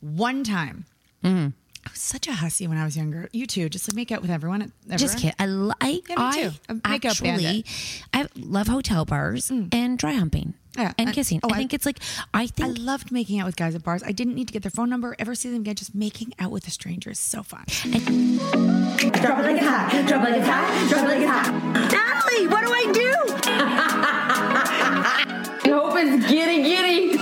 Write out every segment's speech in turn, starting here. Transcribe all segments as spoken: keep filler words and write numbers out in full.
One time, mm-hmm. I was such a hussy when I was younger. You too, just like make out with everyone. everyone. Just kidding. I like. Yeah, I actually, I love hotel bars mm. and dry humping yeah, and I, kissing. Oh, I think I, it's like I think I loved making out with guys at bars. I didn't need to get their phone number, ever see them again. Just making out with a stranger is so fun. And- drop it like it's hot. Drop it like it's hot. Drop it like it's hot. Natalie, what do I do? I hope it's giddy giddy.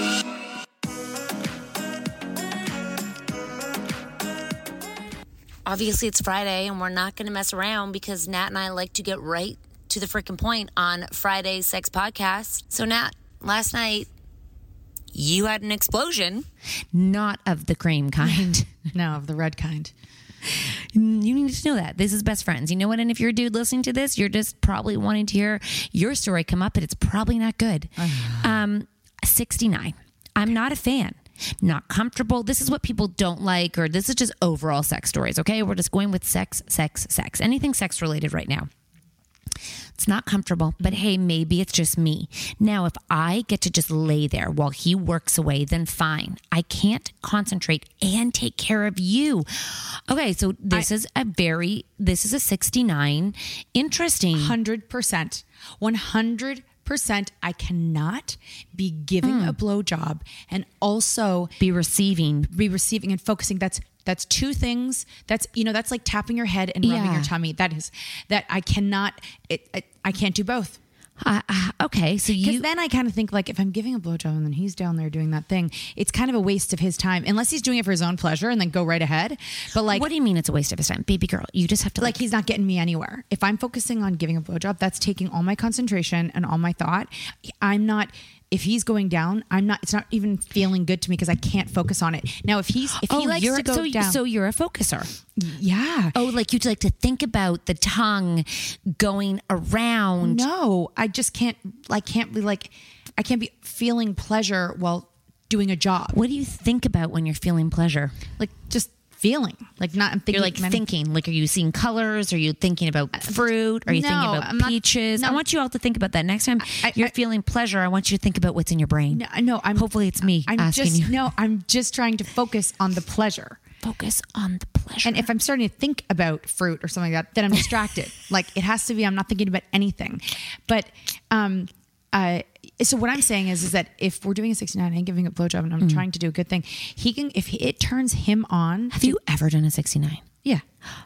Obviously, it's Friday, and we're not going to mess around because Nat and I like to get right to the freaking point on Friday's Sex Podcast. So, Nat, last night, you had an explosion. Not of the cream kind. No, of the red kind. You need to know that. This is Best Friends. You know what? And if you're a dude listening to this, you're just probably wanting to hear your story come up, but it's probably not good. um, sixty-nine. I'm not a fan. Not comfortable. This is what people don't like, or this is just overall sex stories, okay? We're just going with sex, sex, sex. Anything sex related right now. It's not comfortable, but hey, maybe it's just me. Now, if I get to just lay there while he works away, then fine. I can't concentrate and take care of you. Okay, so this I, is a very, this is a sixty-nine. Interesting. one hundred percent. one hundred percent. I cannot be giving mm. a blowjob and also be receiving, be receiving and focusing. That's that's two things. That's you know that's like tapping your head and rubbing yeah. your tummy. That is that I cannot. It, it, I can't do both. Uh, uh, okay, so you because then I kind of think like if I'm giving a blowjob and then he's down there doing that thing, it's kind of a waste of his time unless he's doing it for his own pleasure and then go right ahead. But like, what do you mean it's a waste of his time, baby girl? You just have to like, like he's not getting me anywhere. If I'm focusing on giving a blowjob, that's taking all my concentration and all my thought. I'm not. if he's going down, I'm not, it's not even feeling good to me because I can't focus on it. Now, if he's, if oh, he likes to go so, down. So you're a focuser. Yeah. Oh, like you'd like to think about the tongue going around. No, I just can't, I can't be like, I can't be feeling pleasure while doing a job. What do you think about when you're feeling pleasure? Like just feeling like not, I'm thinking you're like many, thinking like, are you seeing colors? Are you thinking about fruit? Are you no, thinking about I'm peaches? Not, no. I want you all to think about that next time I, you're I, feeling pleasure. I want you to think about what's in your brain. No, no I'm hopefully it's me. I'm asking just, you. No, I'm just trying to focus on the pleasure. Focus on the pleasure. And if I'm starting to think about fruit or something like that, then I'm distracted. Like it has to be, I'm not thinking about anything. But, um, uh, so what I'm saying is, is that if we're doing a sixty-nine and giving a blowjob and I'm mm. trying to do a good thing, he can, if he, it turns him on. Have to, you ever done a sixty-nine? Yeah.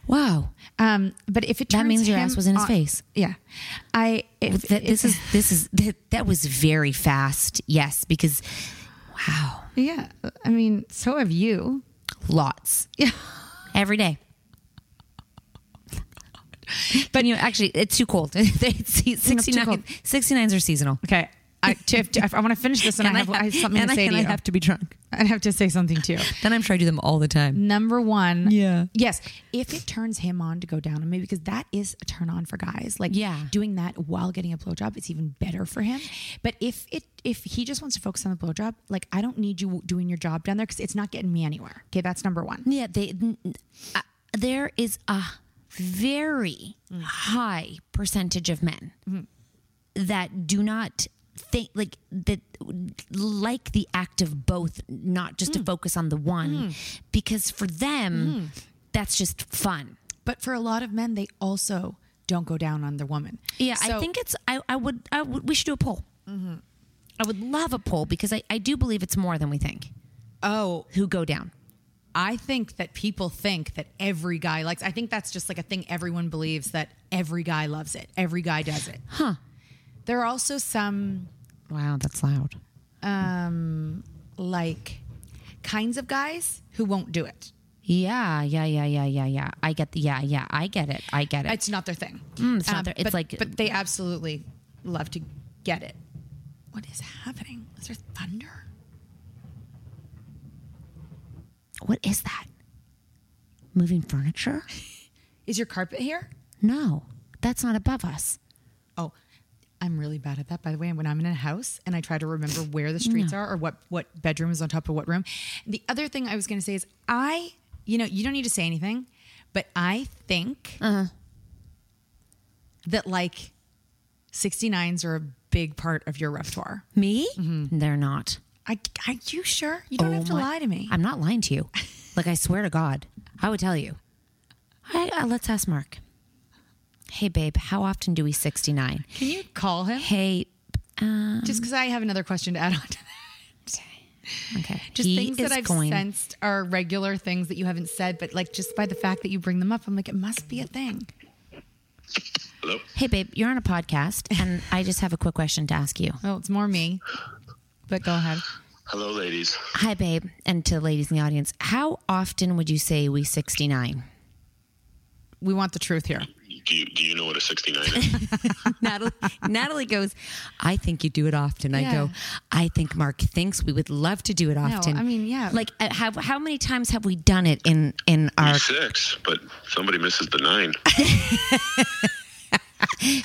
Wow. Um, but if it turns him on. That means your ass was in his on, face. Yeah. I, if, that, it, this it, is, this is, that, that was very fast. Yes. Because wow. Yeah. I mean, so have you. Lots. Yeah. Every day. But you know, actually, it's too cold. sixty-nine, sixty-nines are seasonal. Okay. I, to, I want to finish this and, and I, have, I have something to I, say and to you. I have to be drunk. I have to say something too. Then I'm sure I do them all the time. Number one. Yeah. Yes. If it turns him on to go down on me, because that is a turn on for guys. Like yeah. doing that while getting a blowjob, it's even better for him. But if it if he just wants to focus on the blowjob, like I don't need you doing your job down there because it's not getting me anywhere. Okay. That's number one. Yeah. They, uh, there is a very mm. high percentage of men mm. that do not... Think like that, like the act of both, not just mm. to focus on the one, mm. because for them, mm. that's just fun. But for a lot of men, they also don't go down on their woman. Yeah, so, I think it's. I, I would. I would. We should do a poll. Mm-hmm. I would love a poll because I, I do believe it's more than we think. Oh, who go down? I think that people think that every guy likes. I think that's just like a thing everyone believes that every guy loves it. Every guy does it. Huh. There are also some... Wow, that's loud. Um, like, kinds of guys who won't do it. Yeah, yeah, yeah, yeah, yeah, yeah. I get... The, yeah, yeah, I get it. I get it. It's not their thing. Mm, it's um, not their... It's but, like... But they absolutely love to get it. What is happening? Is there thunder? What is that? Moving furniture? Is your carpet here? No. That's not above us. Oh, I'm really bad at that, by the way. When I'm in a house and I try to remember where the streets no. are or what, what bedroom is on top of what room. The other thing I was going to say is I, you know, you don't need to say anything, but I think uh-huh. that like sixty-nines are a big part of your repertoire. Me? Mm-hmm. They're not. I, are you sure? You don't oh have to my, lie to me. I'm not lying to you. Like, I swear to God, I would tell you. I, uh, let's ask Mark. Hey, babe, how often do we sixty-nine? Can you call him? Hey. Um, Just because I have another question to add on to that. Okay. Just he things that I've going... sensed are regular things that you haven't said, but like just by the fact that you bring them up, I'm like, it must be a thing. Hello? Hey, babe, you're on a podcast, and I just have a quick question to ask you. Oh, it's more me, but go ahead. Hello, ladies. Hi, babe, and to ladies in the audience. How often would you say we sixty-nine? We want the truth here. Do you, do you know what a sixty-nine is? Natalie, Natalie goes, I think you do it often. Yeah. I go, I think Mark thinks we would love to do it often. No, I mean, yeah. Like, how, how many times have we done it in, in our... Six, but somebody misses the nine.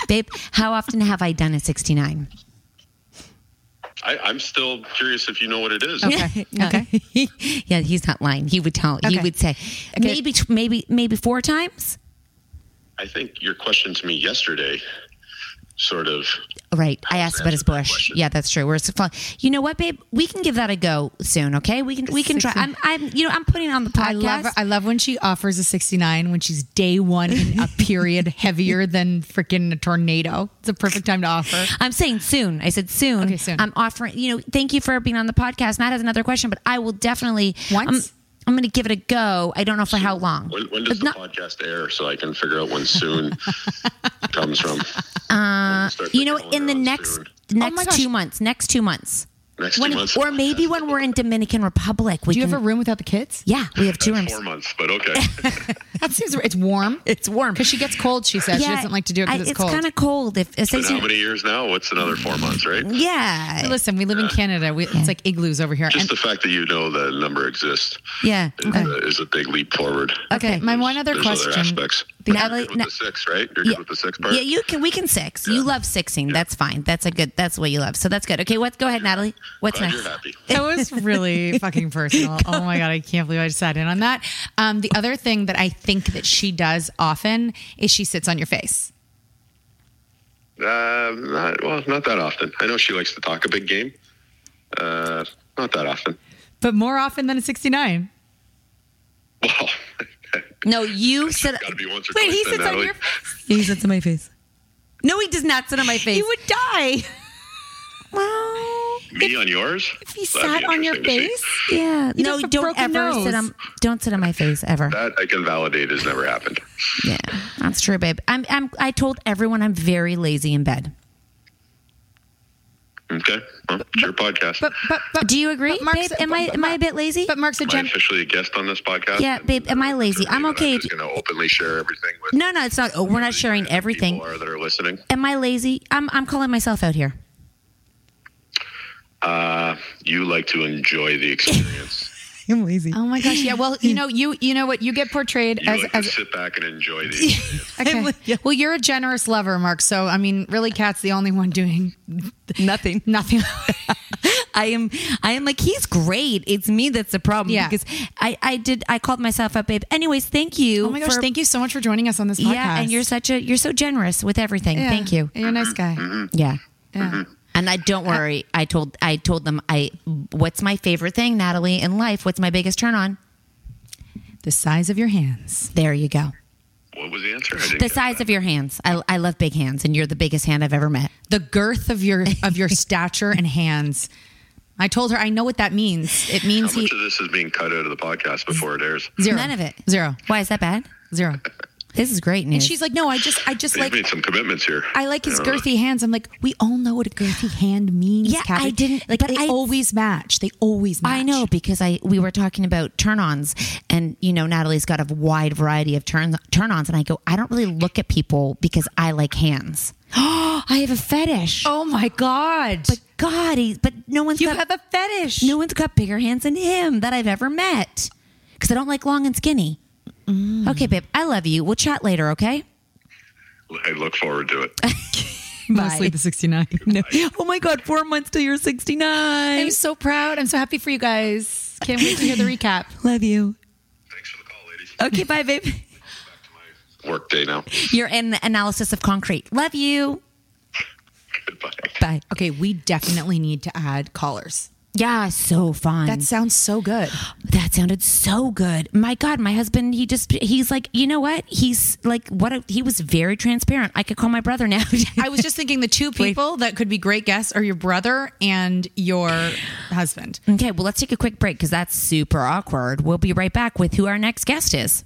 Babe, how often have I done a sixty-nine? I, I'm still curious if you know what it is. Okay. Okay. Yeah, he's not lying. He would tell. Okay. He would say, okay. maybe, maybe, maybe four times? I think your question to me yesterday sort of... Right. I asked about his bush. Question. Yeah, that's true. We're You know what, babe? We can give that a go soon, okay? We can we can try. I'm, I'm, you know, I'm putting on the podcast. I love, I love when she offers a sixty-nine when she's day one in a period heavier than freaking a tornado. It's a perfect time to offer. I'm saying soon. I said soon. Okay, soon. I'm offering... You know, thank you for being on the podcast. Matt has another question, but I will definitely... Once? Um, I'm going to give it a go. I don't know for so how long. When, when does the not, podcast air so I can figure out when soon comes from? Uh, you know, in the next, next oh two months. Next two months. next when, two months. Or maybe when we're in Dominican Republic. We Do you can, have a room without the kids? Yeah, we have two That's rooms. Four months, but okay. That seems it's warm. It's warm because she gets cold. She says yeah, she doesn't like to do it because it's, it's cold. It's kind of cold. If, if so how you, many years now? What's another four months, right? Yeah. So listen, we live yeah. in Canada. We, yeah. It's like igloos over here. Just and, the fact that you know that number exists. Yeah, is, okay. uh, is a big leap forward. Okay, there's, my one other question. Other aspects. The, you're good with no, the six, right? You're yeah, good with the six part. Yeah, you can. We can six. Yeah. You love sixing. Yeah. That's fine. That's a good. That's what you love. So that's good. Okay, what? Go ahead, Natalie. What's Glad next? You're happy. That was really fucking personal. Oh my god, I can't believe I just sat in on that. Um, the other thing that I think that she does often is she sits on your face. Uh, not, well, not that often. I know she likes to talk a big game. Uh, not that often. But more often than a sixty-nine. Well. No, you said. Wait, he sits on your face. Yeah, he sits on my face. No, he does not sit on my face. You would die. Well, me if, on yours? If he sat on your face, yeah. You no, don't ever nose. sit on. Don't sit on my face ever. That I can validate has never happened. Yeah, that's true, babe. I'm. I'm. I told everyone I'm very lazy in bed. Okay, well, it's your podcast. But, but, but, do you agree, babe? Am I am I a bit lazy? But Mark's a gem- am I officially a guest on this podcast? Yeah, babe. Am I lazy? I'm okay. I'm just going to openly share everything. With no, no, it's not. Oh, we're not sharing everything. People are that are listening. Am I lazy? I'm I'm calling myself out here. Uh, you like to enjoy the experience. I'm lazy. Oh my gosh! Yeah. Well, you know, you you know what you get portrayed you as. Like as to sit back and enjoy these. Okay. Yeah. Well, you're a generous lover, Mark. So I mean, really, Kat's the only one doing nothing. Nothing. I am. I am like he's great. It's me that's the problem. Yeah. Because I, I did. I called myself up, babe. Anyways, thank you. Oh my gosh! For, thank you so much for joining us on this podcast. Yeah, and you're such a you're so generous with everything. Yeah, thank you. You're a nice guy. Mm-hmm. Yeah. Yeah. Mm-hmm. And I don't worry. I told I told them I what's my favorite thing, Natalie, in life? What's my biggest turn on? The size of your hands. There you go. What was the answer? The size that. of your hands. I, I love big hands, and you're the biggest hand I've ever met. The girth of your of your stature and hands. I told her I know what that means. It means how much he, of this is being cut out of the podcast before it airs? Zero. None of it. Zero. Why is that bad? Zero. This is great news. And she's like, no, I just, I just They've like. Made some commitments here. I like his I girthy know. hands. I'm like, we all know what a girthy hand means. Yeah, Kathy. I didn't. Like, but they I, always match. They always match. I know because I we were talking about turn-ons, and you know, Natalie's got a wide variety of turn turn-ons, and I go, I don't really look at people because I like hands. Oh, I have a fetish. Oh my god! But God, he, but no one's. You got, have a fetish. No one's got bigger hands than him that I've ever met. Because I don't like long and skinny. Mm. Okay, babe. I love you. We'll chat later, okay? I look forward to it. Mostly the sixty-nine. No. Oh, my God. Four months till you're sixty-nine. I'm so proud. I'm so happy for you guys. Can't wait to hear the recap. Love you. Thanks for the call, ladies. Okay, bye, babe. Back to my work day now. You're in the analysis of concrete. Love you. Goodbye. Bye. Okay, we definitely need to add callers. Yeah, so fun. That sounds so good. That sounded so good. My God, my husband, he just, he's like, you know what? He's like, what? A, he was very transparent. I could call my brother now. I was just thinking the two people Wait. that could be great guests are your brother and your husband. Okay, well, let's take a quick break because that's super awkward. We'll be right back with who our next guest is.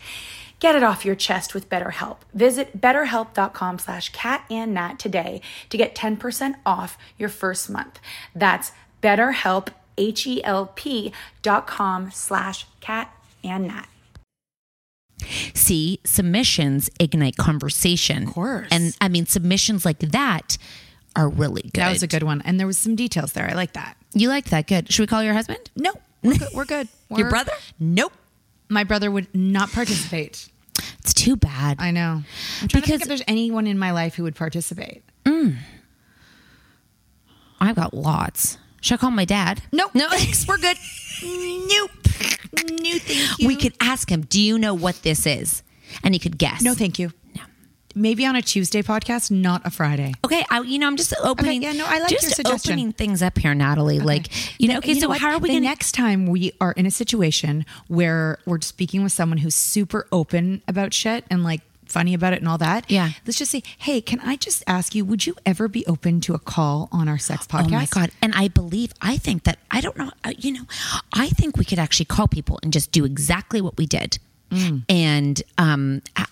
Get it off your chest with BetterHelp. Visit betterhelp.com slash catandnat today to get ten percent off your first month. That's betterhelp, H-E-L-P dot com slash catandnat. See, submissions ignite conversation. Of course. And I mean, submissions like that are really good. That was a good one. And there was some details there. I like that. You like that. Good. Should we call your husband? No. We're good. We're good. We're, your brother? Nope. My brother would not participate. It's too bad. I know. I'm trying because, to think if there's anyone in my life who would participate. Mm, I've got lots. Should I call my dad? Nope. No. Thanks. We're good. Nope. No, thank you. We could ask him, do you know what this is? And he could guess. No, thank you. No. Maybe on a Tuesday podcast, not a Friday. Okay. I, you know, I'm just opening. Okay, yeah, no, I like just your suggestion. Opening things up here, Natalie. Okay. Like, you know, okay, you so know how are we going to? The next time we are in a situation where we're speaking with someone who's super open about shit and like funny about it and all that. Yeah. Let's just say, hey, can I just ask you, would you ever be open to a call on our sex podcast? Oh my God. And I believe, I think that, I don't know, you know, I think we could actually call people and just do exactly what we did. Mm. And, um, I,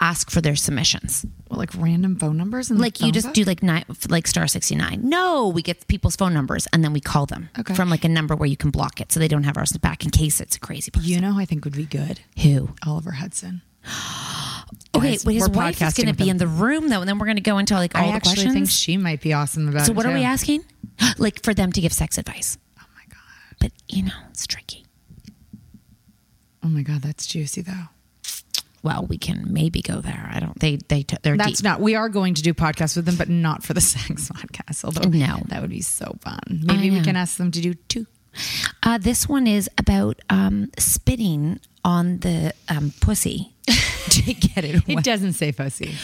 ask for their submissions. Well, like random phone numbers? And like you just book? Do like nine, like star sixty-nine. No, we get people's phone numbers and then we call them okay. from like a number where you can block it so they don't have ours back in case it's a crazy person. You know who I think would be good? Who? Oliver Hudson. Okay, but his wife is going to be in the room though and then we're going to go into like all I the questions. I actually think she might be awesome about so it So what too. Are we asking? Like for them to give sex advice. Oh my God. But you know, it's tricky. Oh my God, that's juicy though. Well, we can maybe go there. I don't. They they they're. That's deep. Not. We are going to do podcasts with them, but not for the sex podcast. Although no, that would be so fun. Maybe we can ask them to do two. Uh, this one is about um, spitting on the um, pussy to get it. Away. It doesn't say pussy.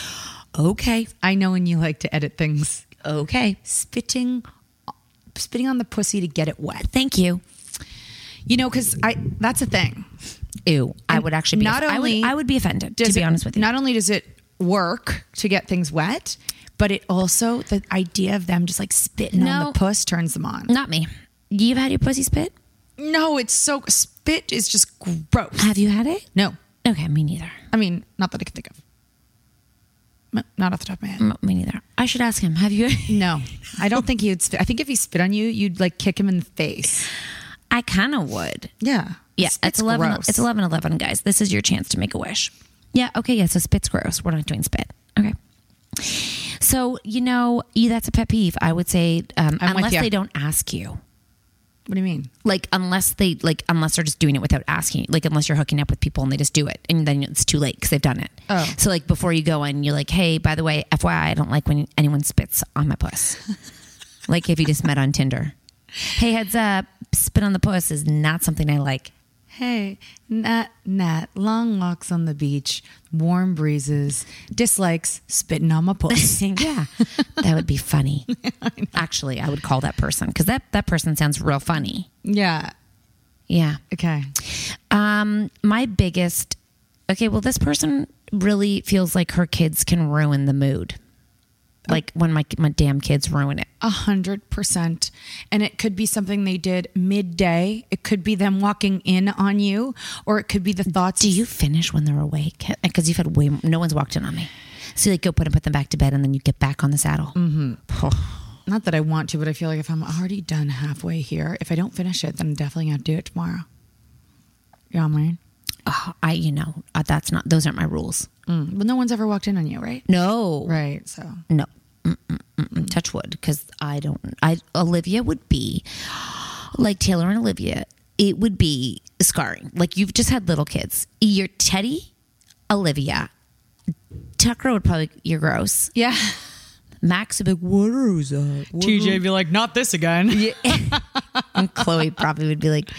Okay, I know when you like to edit things. Okay, spitting, spitting on the pussy to get it wet. Thank you. You know, because I that's a thing. Ew, I and would actually be, not aff- only I, would, I would be offended, to be it, honest with you. Not only does it work to get things wet, but it also, the idea of them just like spitting no, on the puss turns them on. Not me. You've had your pussy spit? No, it's so, spit is just gross. Have you had it? No. Okay, me neither. I mean, not that I can think of. Not off the top of my head. No, me neither. I should ask him, have you? No, I don't think he'd spit. I think if he spit on you, you'd like kick him in the face. I kind of would. Yeah. Yeah, spit's it's eleven. Gross. It's eleven eleven, guys. This is your chance to make a wish. Yeah. Okay. Yeah. So spit's gross. We're not doing spit. Okay. So So, you know, that's a pet peeve. I would say, um, unless they don't ask you. What do you mean? Like, unless they, like, unless they're just doing it without asking. Like, unless you're hooking up with people and they just do it. And then it's too late because they've done it. Oh. So, like, before you go in, you're like, hey, by the way, F Y I, I don't like when anyone spits on my puss. Like if you just met on Tinder. Hey, heads up, spit on the puss is not something I like. Hey, Nat, Nat, long walks on the beach, warm breezes, dislikes spitting on my puss. Yeah, that would be funny. I Actually, I would call that person because that, that person sounds real funny. Yeah. Yeah. Okay. Um, my biggest, okay, well, this person really feels like her kids can ruin the mood. Like when my my damn kids ruin it. A hundred percent. And it could be something they did midday. It could be them walking in on you, or it could be the thoughts. Do you finish when they're awake? Because you've had way more, no one's walked in on me. So you like go put and put them back to bed, and then you get back on the saddle. Mm-hmm. Oh. Not that I want to, but I feel like if I'm already done halfway here, if I don't finish it, then I'm definitely going to do it tomorrow. You know what I mean? Oh, I, you know, that's not, those aren't my rules. Mm. Well, no one's ever walked in on you, right? No. Right. So no, mm, mm, mm, mm. Touch wood. Cause I don't, I, Olivia would be like Taylor and Olivia. It would be scarring. Like you've just had little kids. You're Teddy, Olivia, Tucker would probably, you're gross. Yeah. Max would be like, what is that? What T J would be like, not this again. Yeah. And Chloe probably would be like,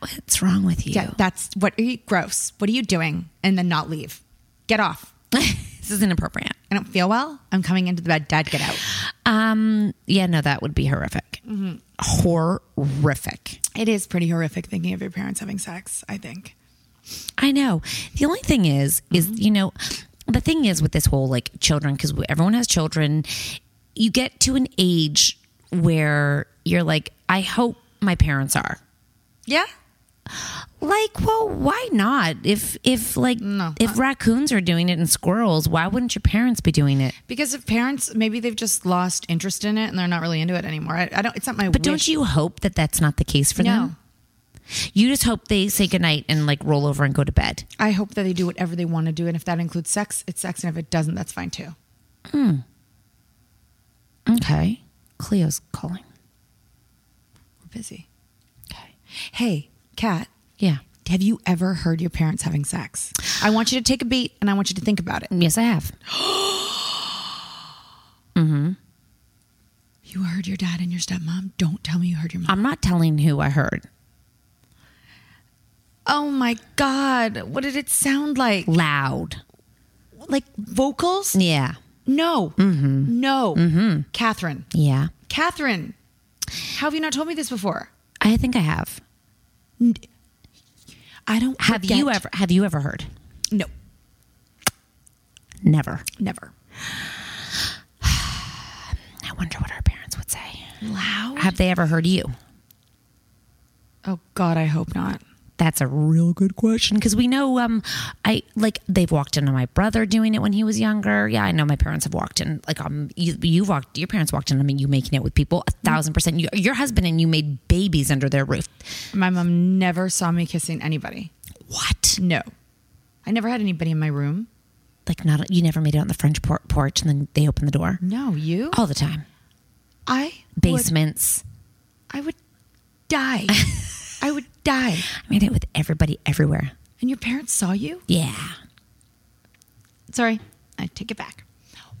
what's wrong with you? Yeah, that's what are you gross. What are you doing? And then not leave. Get off. This is inappropriate. I don't feel well. I'm coming into the bed. Dad, get out. Um, yeah, no, that would be horrific. Mm-hmm. Horrific. It is pretty horrific thinking of your parents having sex, I think. I know. The only thing is, is, mm-hmm. you know, the thing is with this whole like children, because everyone has children, you get to an age where you're like, I hope my parents are. Yeah. Like, well, why not? If if like no. if raccoons are doing it and squirrels, why wouldn't your parents be doing it? Because if parents, maybe they've just lost interest in it and they're not really into it anymore. I, I don't. It's not my. But wish. Don't you hope that that's not the case for no. them? You just hope they say goodnight and like roll over and go to bed. I hope that they do whatever they want to do, and if that includes sex, it's sex, and if it doesn't, that's fine too. Hmm. Okay. Cleo's calling. We're busy. Okay. Hey. Kat, yeah. Have you ever heard your parents having sex? I want you to take a beat and I want you to think about it. Yes, I have. Mm-hmm. You heard your dad and your stepmom? Don't tell me you heard your mom. I'm not telling who I heard. Oh my God. What did it sound like? Loud. Like vocals? Yeah. No. Mm-hmm. No. Mm-hmm. Catherine. Yeah. Catherine, how have you not told me this before? I think I have. I don't have forget. you ever have you ever heard? No. Never. Never. I wonder what our parents would say. Loud? Have they ever heard you? Oh God, I hope not. That's a real good question because we know um I like they've walked in on my brother doing it when he was younger. Yeah, I know my parents have walked in like um you you walked your parents walked in on you making it with people a thousand percent. You, your husband and you made babies under their roof. My mom never saw me kissing anybody. What? No, I never had anybody in my room. Like not you never made it on the French por- porch and then they opened the door. No, you all the time. I basements. Would, I would die. I would die. I made it with everybody everywhere. And your parents saw you? Yeah. Sorry. I take it back.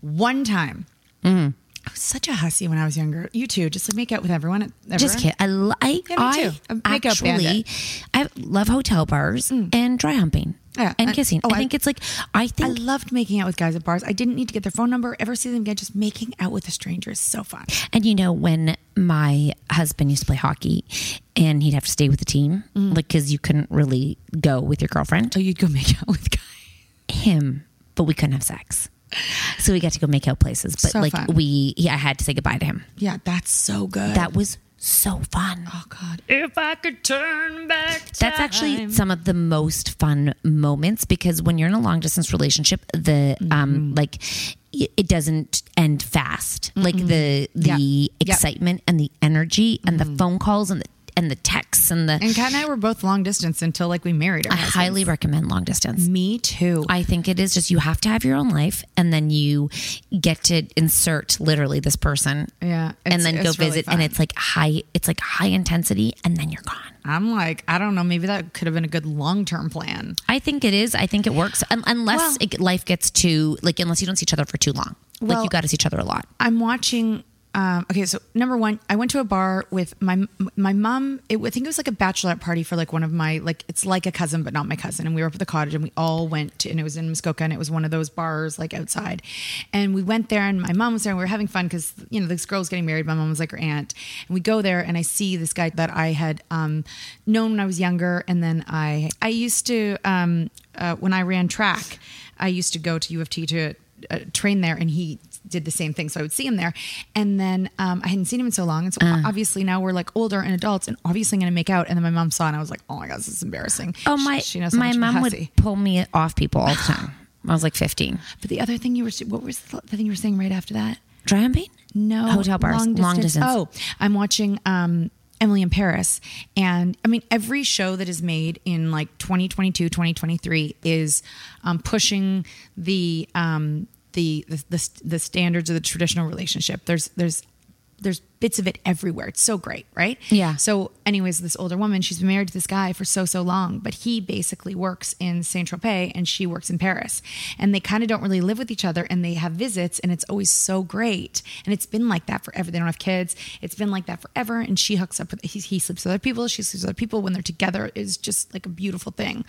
One time. Mm-hmm. I was such a hussy when I was younger. You too. Just like make out with everyone. everyone. Just kidding. I, lo- I, yeah, I make actually, out bandit. I love hotel bars mm. and dry humping yeah, and I, kissing. Oh, I think I, it's like, I think. I loved making out with guys at bars. I didn't need to get their phone number, ever see them again. Just making out with a stranger is so fun. And you know, when my husband used to play hockey and he'd have to stay with the team, mm. like, cause you couldn't really go with your girlfriend. So you'd go make out with guys. Him, but we couldn't have sex. So we got to go make out places, but so like fun. we, yeah, I had to say goodbye to him. Yeah, that's so good. That was so fun. Oh God, if I could turn back time. That's actually some of the most fun moments because when you're in a long distance relationship, the mm-hmm. um, like it doesn't end fast. Mm-hmm. Like the the yep. excitement yep. and the energy and mm-hmm. the phone calls and the and the texts and the... And Kat and I were both long distance until like we married our I husbands. Highly recommend long distance. Me too. I think it is just, you have to have your own life and then you get to insert literally this person. Yeah. And then go really visit fun. And it's like high, it's like high intensity and then you're gone. I'm like, I don't know. Maybe that could have been a good long-term plan. I think it is. I think it works. Um, unless well, it, life gets too, like, unless you don't see each other for too long. Well, like you got to see each other a lot. I'm watching... Um, okay, so number one, I went to a bar with my my mom. It, I think it was like a bachelorette party for like one of my, like, it's like a cousin, but not my cousin. And we were up at the cottage and we all went to, and it was in Muskoka and it was one of those bars like outside. And we went there and my mom was there and we were having fun because, you know, this girl was getting married. My mom was like her aunt. And we go there and I see this guy that I had um, known when I was younger. And then I, I used to, um, uh, when I ran track, I used to go to U of T to uh, train there and he did the same thing. So I would see him there. And then um, I hadn't seen him in so long. And so uh. obviously now we're like older and adults and obviously going to make out. And then my mom saw and I was like, oh my God, this is embarrassing. Oh my, she, she knows so my mom would pull me off people all the time. I was like fifteen. But the other thing you were, what was the thing you were saying right after that? Dry and pain? No. Hotel bars. Long distance. Long distance. Oh, I'm watching um, Emily in Paris. And I mean, every show that is made in like twenty twenty-two, twenty twenty-three is um, pushing the, um, The, the the standards of the traditional relationship. There's there's there's bits of it everywhere. It's so great, right? Yeah. So anyways, this older woman, she's been married to this guy for so, so long, but he basically works in Saint-Tropez and she works in Paris. And they kind of don't really live with each other and they have visits and it's always so great. And it's been like that forever. They don't have kids. It's been like that forever. And she hooks up with, he, he sleeps with other people. She sleeps with other people. When they're together, it's just like a beautiful thing.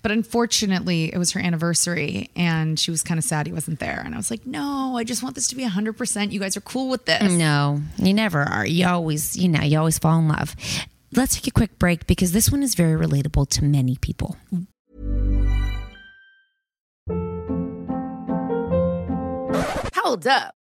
But unfortunately, it was her anniversary and she was kind of sad he wasn't there. And I was like, no, I just want this to be one hundred percent. You guys are cool with this. No, you never are. You always, you know, you always fall in love. Let's take a quick break because this one is very relatable to many people. Hold up.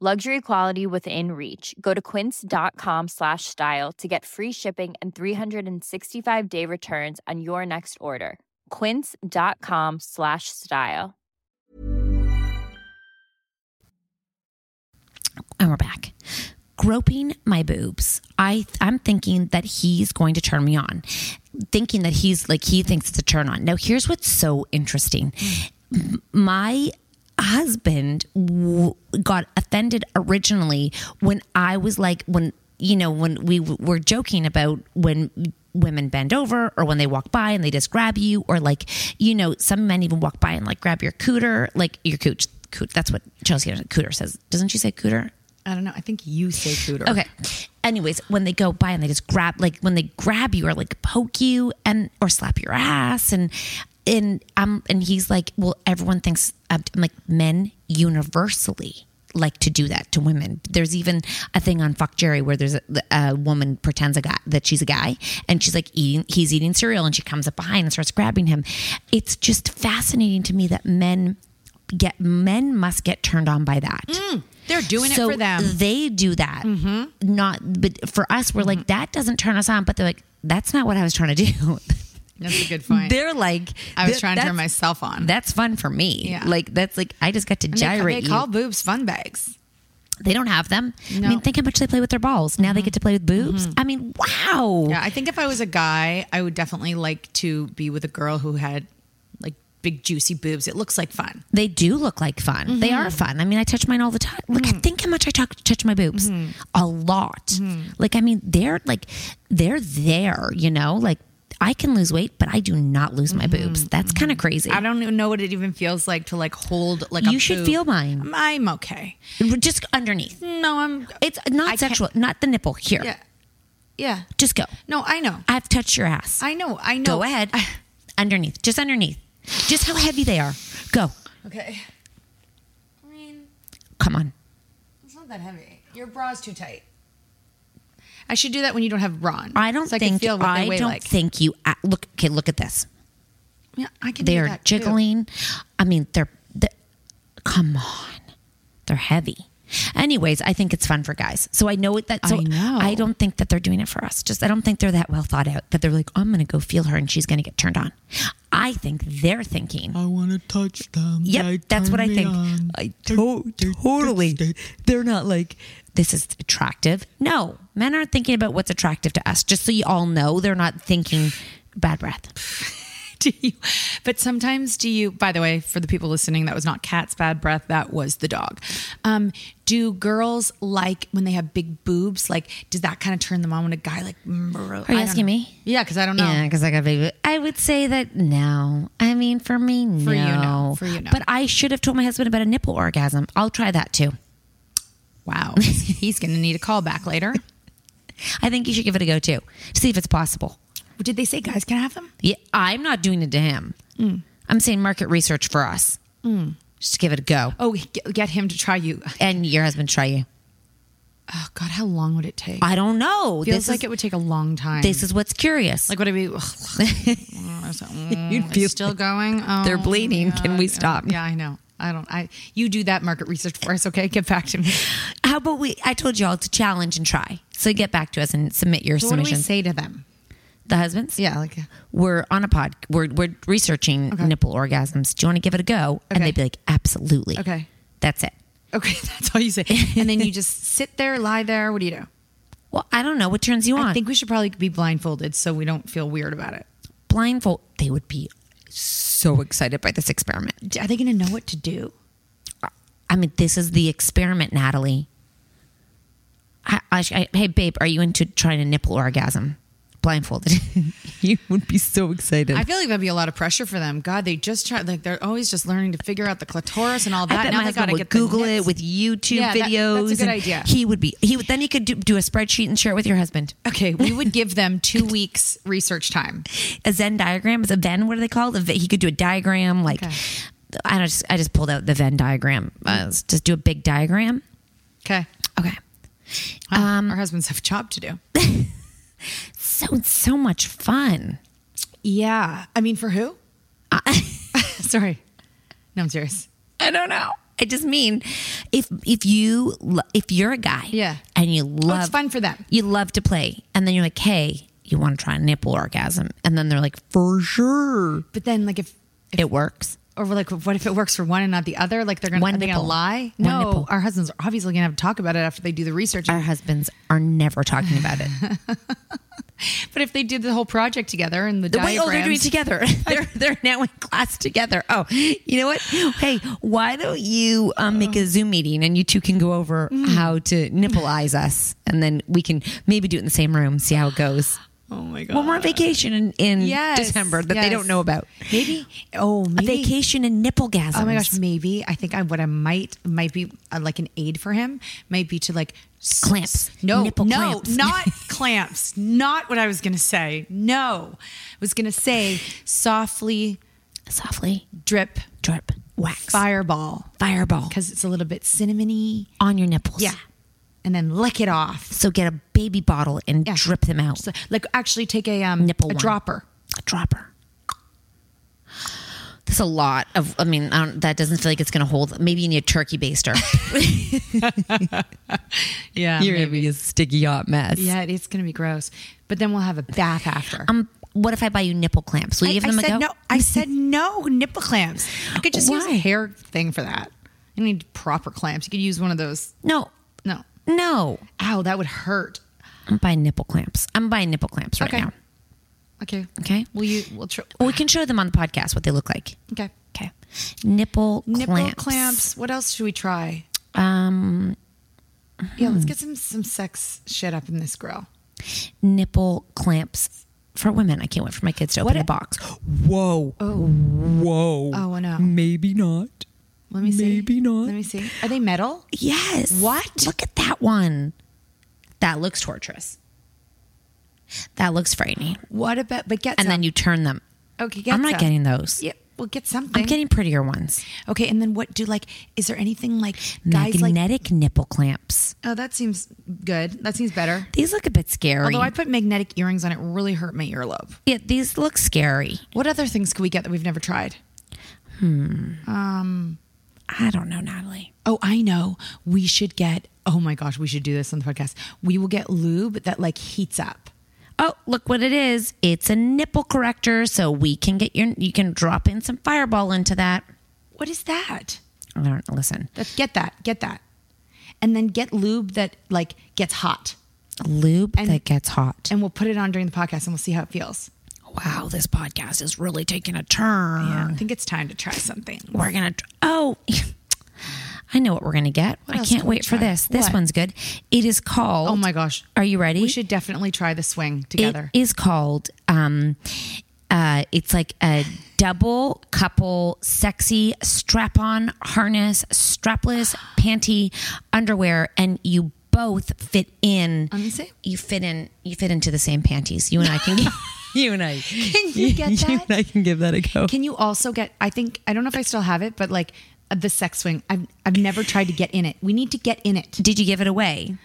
Luxury quality within reach. Go to quince.com slash style to get free shipping and three hundred sixty-five day returns on your next order. Quince.com slash style. And we're back. Groping my boobs. I, I'm thinking that he's going to turn me on. Thinking that he's like, he thinks it's a turn on. Now, here's what's so interesting. My husband w- got offended originally when I was like, when, you know, when we w- were joking about when women bend over or when they walk by and they just grab you, or like, you know, some men even walk by and like grab your cooter, like your cooch. Coot, that's what Chelsea Cooter says. Doesn't she say cooter? I don't know. I think you say cooter. Okay. Anyways, when they go by and they just grab, like when they grab you or like poke you and, or slap your ass and, and um, and he's like, well, everyone thinks, I'm like, men universally like to do that to women. There's even a thing on Fuck Jerry where there's a, a woman pretends a guy that she's a guy and she's like eating, he's eating cereal and she comes up behind and starts grabbing him. It's just fascinating to me that men get, men must get turned on by that. Mm. They're doing so it for them. They do that. Mm-hmm. Not, but for us, we're mm-hmm. like, that doesn't turn us on. But they're like, that's not what I was trying to do. That's a good point. They're like, I was trying to turn myself on. That's fun for me. Yeah. Like, that's like, I just got to and gyrate. They, they call you. boobs fun bags. They don't have them. No. I mean, think how much they play with their balls. Now mm-hmm. they get to play with boobs. Mm-hmm. I mean, wow. Yeah, I think if I was a guy, I would definitely like to be with a girl who had like big juicy boobs. It looks like fun. They do look like fun. Mm-hmm. They are fun. I mean, I touch mine all the time. Like, mm-hmm. I think how much I talk, touch my boobs. Mm-hmm. A lot. Mm-hmm. Like, I mean, they're like, they're there, you know, like, I can lose weight, but I do not lose my mm-hmm. boobs. That's mm-hmm. kind of crazy. I don't even know what it even feels like to like hold like you a You should boob. feel mine. I'm okay. Just underneath. No, I'm... It's not I sexual. Can't. Not the nipple. Here. Yeah. Yeah. Just go. No, I know. I've touched your ass. I know. I know. Go ahead. I... Underneath. Just underneath. Just how heavy they are. Go. Okay. I mean... Come on. It's not that heavy. Your bra's too tight. I should do that when you don't have a bra on. I don't so think I, feel what I don't like. think you look. Okay, look at this. Yeah, I can. They're do that jiggling. Too. I mean, they're, they're. Come on, they're heavy. Anyways, I think it's fun for guys. So I know that. So I know. I don't think that they're doing it for us. Just I don't think they're that well thought out. That they're like, oh, I'm going to go feel her and she's going to get turned on. I think they're thinking. I want to touch them. Yep, that's what I think. On. I to- totally. They're not like. This is attractive. No, men aren't thinking about what's attractive to us. Just so you all know, they're not thinking bad breath. Do you? But sometimes do you, by the way, for the people listening, that was not cat's bad breath. That was the dog. Um, do girls like when they have big boobs? Like, does that kind of turn them on when a guy like, are you asking me? Yeah. Cause I don't know. Yeah. Cause I got big boobs. I would say that no, I mean, for me, no. For you, no. For you, no. But I should have told my husband about a nipple orgasm. I'll try that too. Wow. He's going to need a call back later. I think you should give it a go too. To see if it's possible. Did they say guys can have them? Yeah, I'm not doing it to him. Mm. I'm saying market research for us. Mm. Just give it a go. Oh, get him to try you. And your husband try you. Oh God, how long would it take? I don't know. Feels this like is, it would take a long time. This is what's curious. Like would it be? You'd feel still like, going. Oh, they're bleeding. Yeah, can we stop? Yeah, I know. I don't, I, you do that market research for us. Okay. Get back to me. How about we, I told you all to challenge and try. So get back to us and submit your so submission. What do we say to them? The husbands? Yeah. Like a, we're on a pod. We're, we're researching okay. nipple orgasms. Do you want to give it a go? Okay. And they'd be like, absolutely. Okay. That's it. Okay. That's all you say. And then you just sit there, lie there. What do you do? Well, I don't know. What turns you on? I think we should probably be blindfolded so we don't feel weird about it. Blindfold. They would be so excited by this experiment. Are they going to know what to do? I mean, this is the experiment, Natalie. I, I, I, hey, babe, are you into trying a nipple orgasm? Blindfolded. You would be so excited. I feel like that'd be a lot of pressure for them. God, they just try, like, they're always just learning to figure out the clitoris and all that. I bet now my husband they gotta would get Google it with YouTube yeah, videos. That, that's a good idea. He would be, he would, then he could do, do a spreadsheet and share it with your husband. Okay. We would give them two weeks research time. A Venn diagram is a Venn, what are they called? A, he could do a diagram. Like, okay. I don't just, I just pulled out the Venn diagram. Uh, just do a big diagram. Okay. Okay. Well, um, our husbands have a job to do. Sounds so much fun. Yeah. I mean, for who? Uh, Sorry. No, I'm serious. I don't know. I just mean, if if you lo- if you're a guy, yeah, and you love, oh, it's fun for them. You love to play, and then you're like, hey, you want to try a nipple orgasm? And then they're like, for sure. But then, like, if, if it works, or like, what if it works for one and not the other? Like, they're gonna one are they gonna lie? One no, nipple. Our husbands are obviously gonna have to talk about it after they do the research. Our husbands are never talking about it. But if they did the whole project together and the, the diagrams. Wait, oh, they're doing it together. they're, they're now in class together. Oh, you know what? Hey, why don't you um, make a Zoom meeting and you two can go over mm. how to nippleize us. And then we can maybe do it in the same room, see how it goes. Oh my God. One more vacation in, in yes, December that yes. they don't know about. Maybe. Oh, maybe. A vacation in nipplegasms. Oh my gosh, maybe. I think I, what I might, might be uh, like an aid for him, might be to like. Clamps. No, Nipple no, clamps. Not clamps. Not what I was going to say. No. I was going to say softly. Softly. Drip. Drip. Wax. Fireball. Fireball. Because it's a little bit cinnamony. On your nipples. Yeah. And then lick it off. So get a baby bottle and yeah. drip them out. So, like actually take a um nipple a dropper. A dropper. That's a lot of, I mean, I don't, that doesn't feel like it's going to hold. Maybe you need a turkey baster. Yeah. You're going to be a sticky hot mess. Yeah, it's going to be gross. But then we'll have a bath after. Um, what if I buy you nipple clamps? Will you I, give them I a said go? No, I said no nipple clamps. I could just Why? use a hair thing for that. You need proper clamps. You could use one of those. No. No. No. Ow, that would hurt. I'm buying nipple clamps. I'm buying nipple clamps right okay. now. Okay. Okay. Will you? We'll tr- we can show them on the podcast what they look like. Okay. Okay. Nipple clamps. Nipple clamps. What else should we try? Um. Yeah, hmm. let's get some some sex shit up in this grill. Nipple clamps for women. I can't wait for my kids to open what the it? box. Whoa. Oh. Whoa. Oh no. Maybe not. Let me Maybe see. Maybe not. Let me see. Are they metal? Yes. What? Look at that one. That looks torturous. That looks frightening. What about, but get some. And then you turn them. Okay, get I'm not some. getting those. Yeah, well, get something. I'm getting prettier ones. Okay, and then what do, like, is there anything like guys magnetic like, nipple clamps? Oh, that seems good. That seems better. These look a bit scary. Although I put magnetic earrings on, it really hurt my earlobe. Yeah, these look scary. What other things could we get that we've never tried? Hmm. Um... I don't know, Natalie. Oh, I know. We should get, oh my gosh, we should do this on the podcast. We will get lube that like heats up. Oh, look what it is. It's a nipple corrector. So we can get your, you can drop in some Fireball into that. What is that? I don't listen. Get that. Get that. And then get lube that like gets hot. Lube and, that gets hot. And we'll put it on during the podcast and we'll see how it feels. Wow, this podcast is really taking a turn. Yeah, I think it's time to try something. We're going to, oh, I know what we're going to get. What I can't wait for this. This what? one's good. It is called. Oh my gosh. Are you ready? We should definitely try the swing together. It is called, um, uh, it's like a double couple, sexy strap-on harness, strapless panty underwear, and you both fit in. Let me see. You fit in, you fit into the same panties. You and I can get. You and I. Can you get that? You and I can give that a go. Can you also get, I think, I don't know if I still have it, but like uh, the sex swing. I've I've never tried to get in it. We need to get in it. Did you give it away?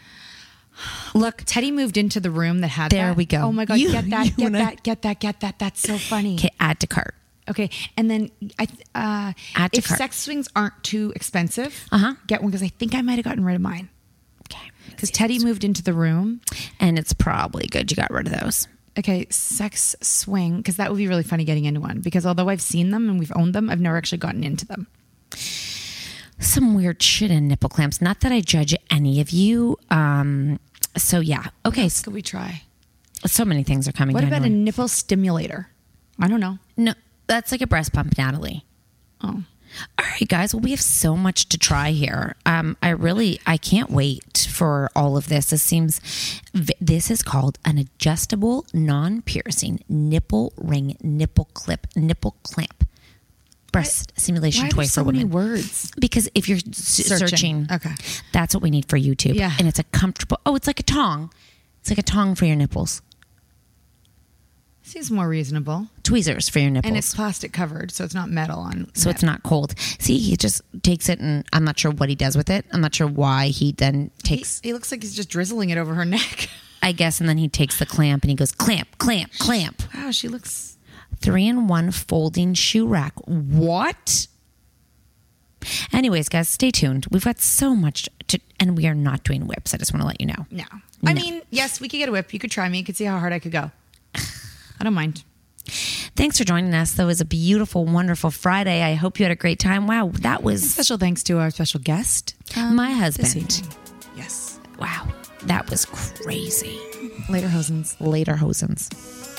Look, Teddy moved into the room that had there that. There we go. Oh my God. You, get that, get that, I, get that, get that. That's so funny. Okay, add to cart. Okay. And then I, uh, add to if cart. sex swings aren't too expensive, uh-huh. get one because I think I might have gotten rid of mine. Okay. Because Teddy moved into the room. And it's probably good you got rid of those. Okay, sex swing, because that would be really funny getting into one. Because although I've seen them and we've owned them, I've never actually gotten into them. Some weird shit in nipple clamps. Not that I judge any of you. Um, so yeah, okay. What else could we try? So many things are coming. What about a nipple stimulator? I don't know. No, that's like a breast pump, Natalie. Oh. All right, guys. Well, we have so much to try here. Um, I really, I can't wait for all of this. This seems, this is called an adjustable, non-piercing nipple ring, nipple clip, nipple clamp, breast what? stimulation Why toy for so women. Many words? Because if you're searching. searching, okay, that's what we need for YouTube. Yeah. And it's a comfortable. Oh, it's like a tong. It's like a tong for your nipples. Seems more reasonable. Tweezers for your nipples. And it's plastic covered, so it's not metal on. So it's not cold. See, he just takes it, and I'm not sure what he does with it. I'm not sure why he then takes... He, he looks like he's just drizzling it over her neck. I guess, and then he takes the clamp, and he goes, clamp, clamp, clamp. Wow, she looks... three in one folding shoe rack. What? Anyways, guys, stay tuned. We've got so much to... And we are not doing whips. I just want to let you know. No. no. I mean, yes, we could get a whip. You could try me. You could see how hard I could go. I don't mind. Thanks for joining us. That was a beautiful, wonderful Friday. I hope you had a great time. Wow, that was... And special thanks to our special guest. Um, my husband. Yes. Wow, that was crazy. Later, Hosens. Later, Hosens.